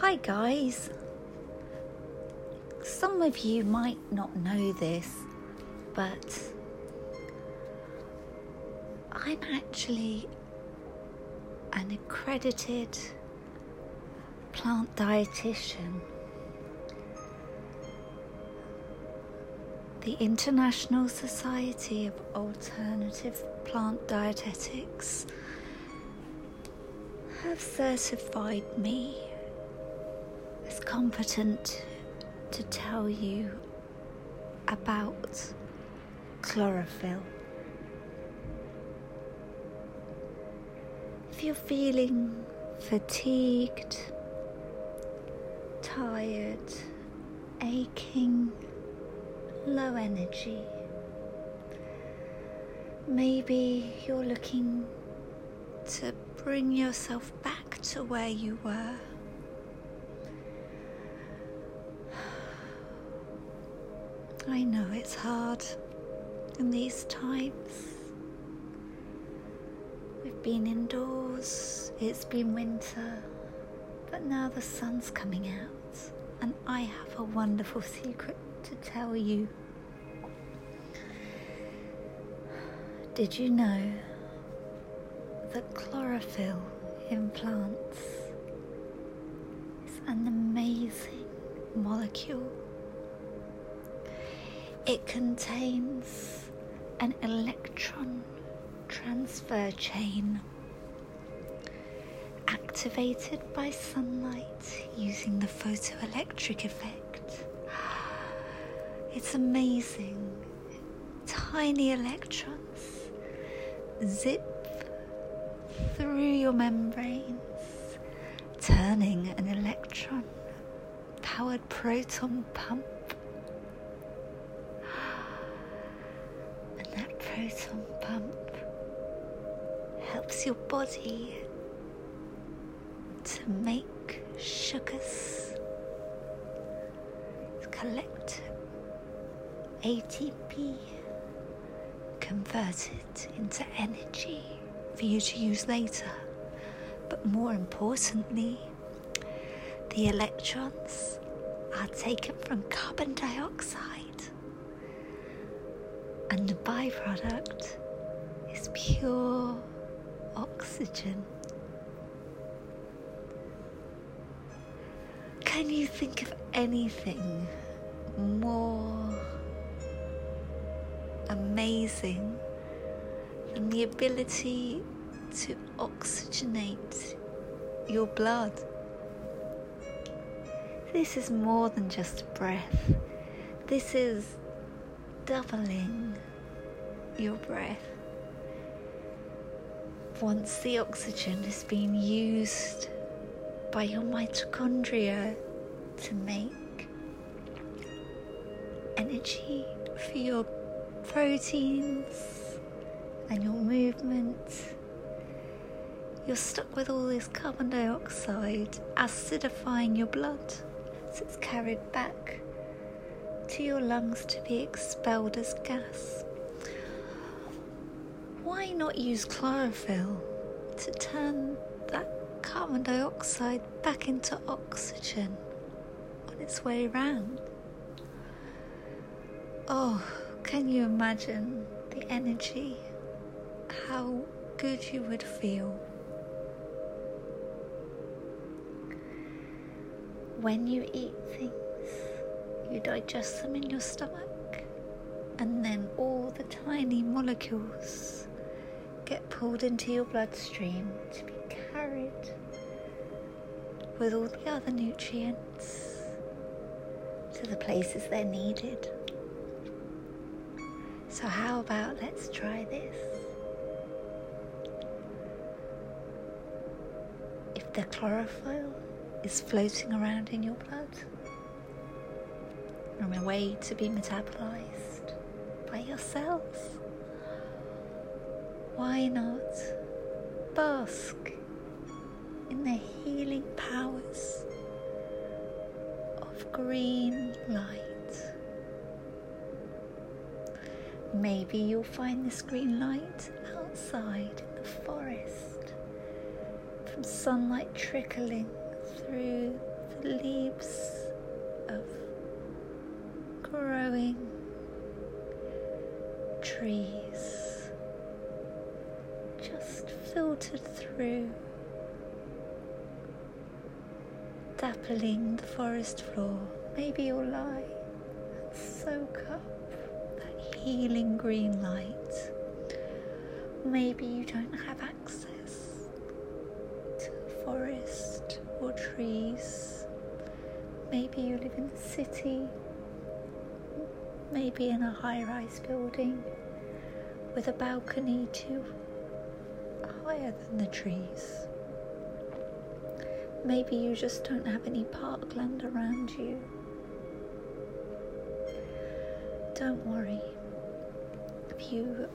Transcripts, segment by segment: Hi guys, some of you might not know this, but I'm actually an accredited plant dietitian. The International Society of Alternative Plant Dietetics have certified me as competent to tell you about chlorophyll. If you're feeling fatigued, tired, aching, low energy, maybe you're looking to bring yourself back to where you were, I know it's hard in these times. We've been indoors, it's been winter, but now the sun's coming out, and I have a wonderful secret to tell you. Did you know that chlorophyll in plants is an amazing molecule? It contains an electron transfer chain activated by sunlight using the photoelectric effect. It's amazing. Tiny electrons zip through your membranes, turning an electron-powered proton pump. Proton pump helps your body to make sugars, collect ATP, convert it into energy for you to use later. But more importantly, the electrons are taken from carbon dioxide, and the byproduct is pure oxygen. Can you think of anything more amazing than the ability to oxygenate your blood? This is more than just breath. This is doubling your breath. Once the oxygen is being used by your mitochondria to make energy for your proteins and your movement, you're stuck with all this carbon dioxide acidifying your blood, so it's carried back to your lungs to be expelled as gas. Why not use chlorophyll to turn that carbon dioxide back into oxygen on its way round? Oh, can you imagine the energy? How good you would feel. When you eat things, you digest them in your stomach, and then all the tiny molecules get pulled into your bloodstream to be carried with all the other nutrients to the places they're needed. So how about let's try this? If the chlorophyll is floating around in your blood, on a way to be metabolized by your cells, why not bask in the healing powers of green light? Maybe you'll find this green light outside in the forest, from sunlight trickling through leaves of growing trees just filtered through, dappling the forest floor. Maybe you'll lie and soak up that healing green light. Maybe you don't have access to the forest or trees. Maybe you live in the city, maybe in a high-rise building with a balcony to higher than the trees. Maybe you just don't have any parkland around you. Don't worry. If you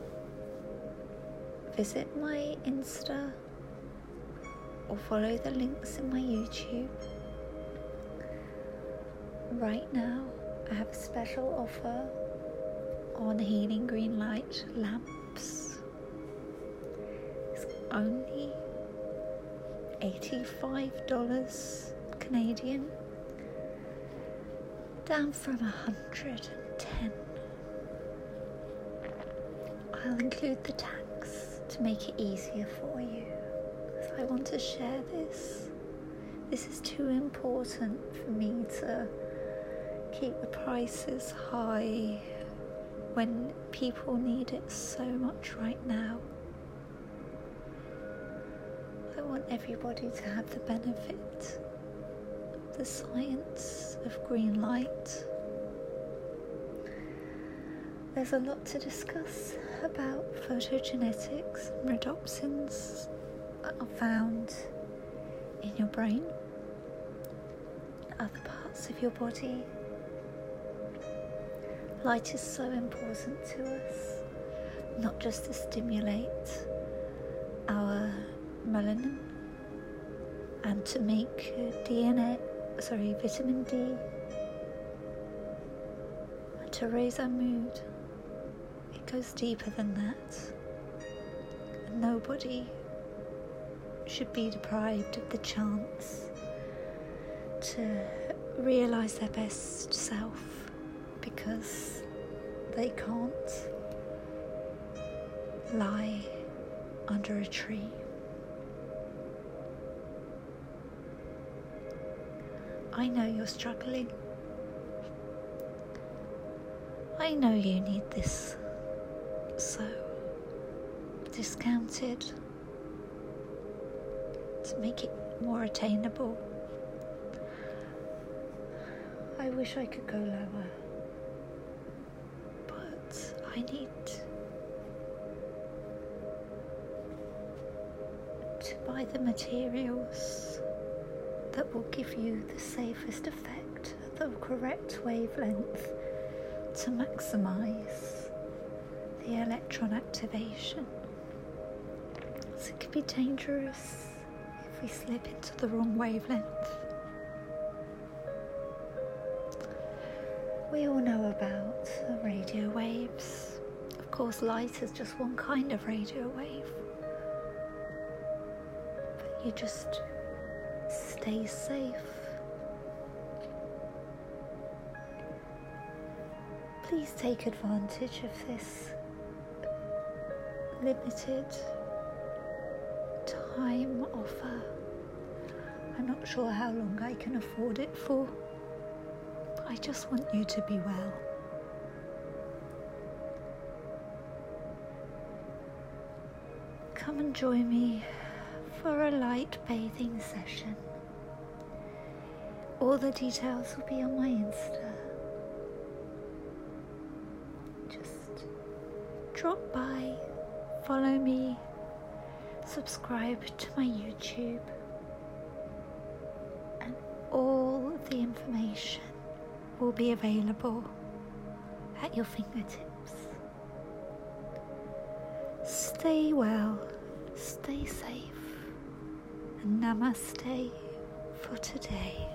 visit my Insta or follow the links in my YouTube, right now I have a special offer on Healing Green Light lamps. It's only $85 Canadian, down from $110. I'll include the tax to make it easier for you, because I want to share this. This is too important for me to keep the prices high when people need it so much right now. I want everybody to have the benefit, the science of green light. There's a lot to discuss about photogenetics. Rhodopsins are found in your brain, other parts of your body. Light is so important to us, not just to stimulate our melanin and to make vitamin D, and to raise our mood. It goes deeper than that. Nobody should be deprived of the chance to realize their best self because they can't lie under a tree. I know you're struggling. I know you need this so discounted to make it more attainable. I wish I could go lower, but I need to buy the materials that will give you the safest effect at the correct wavelength to maximize the electron activation. So it could be dangerous if we slip into the wrong wavelength. We all know about radio waves. Of course, light is just one kind of radio wave. But you just stay safe. Please take advantage of this limited time offer. I'm not sure how long I can afford it for. I just want you to be well. Come and join me for a light bathing session. All the details will be on my Insta. Just drop by, follow me, subscribe to my YouTube, and all the information will be available at your fingertips. Stay well, stay safe, and namaste for today.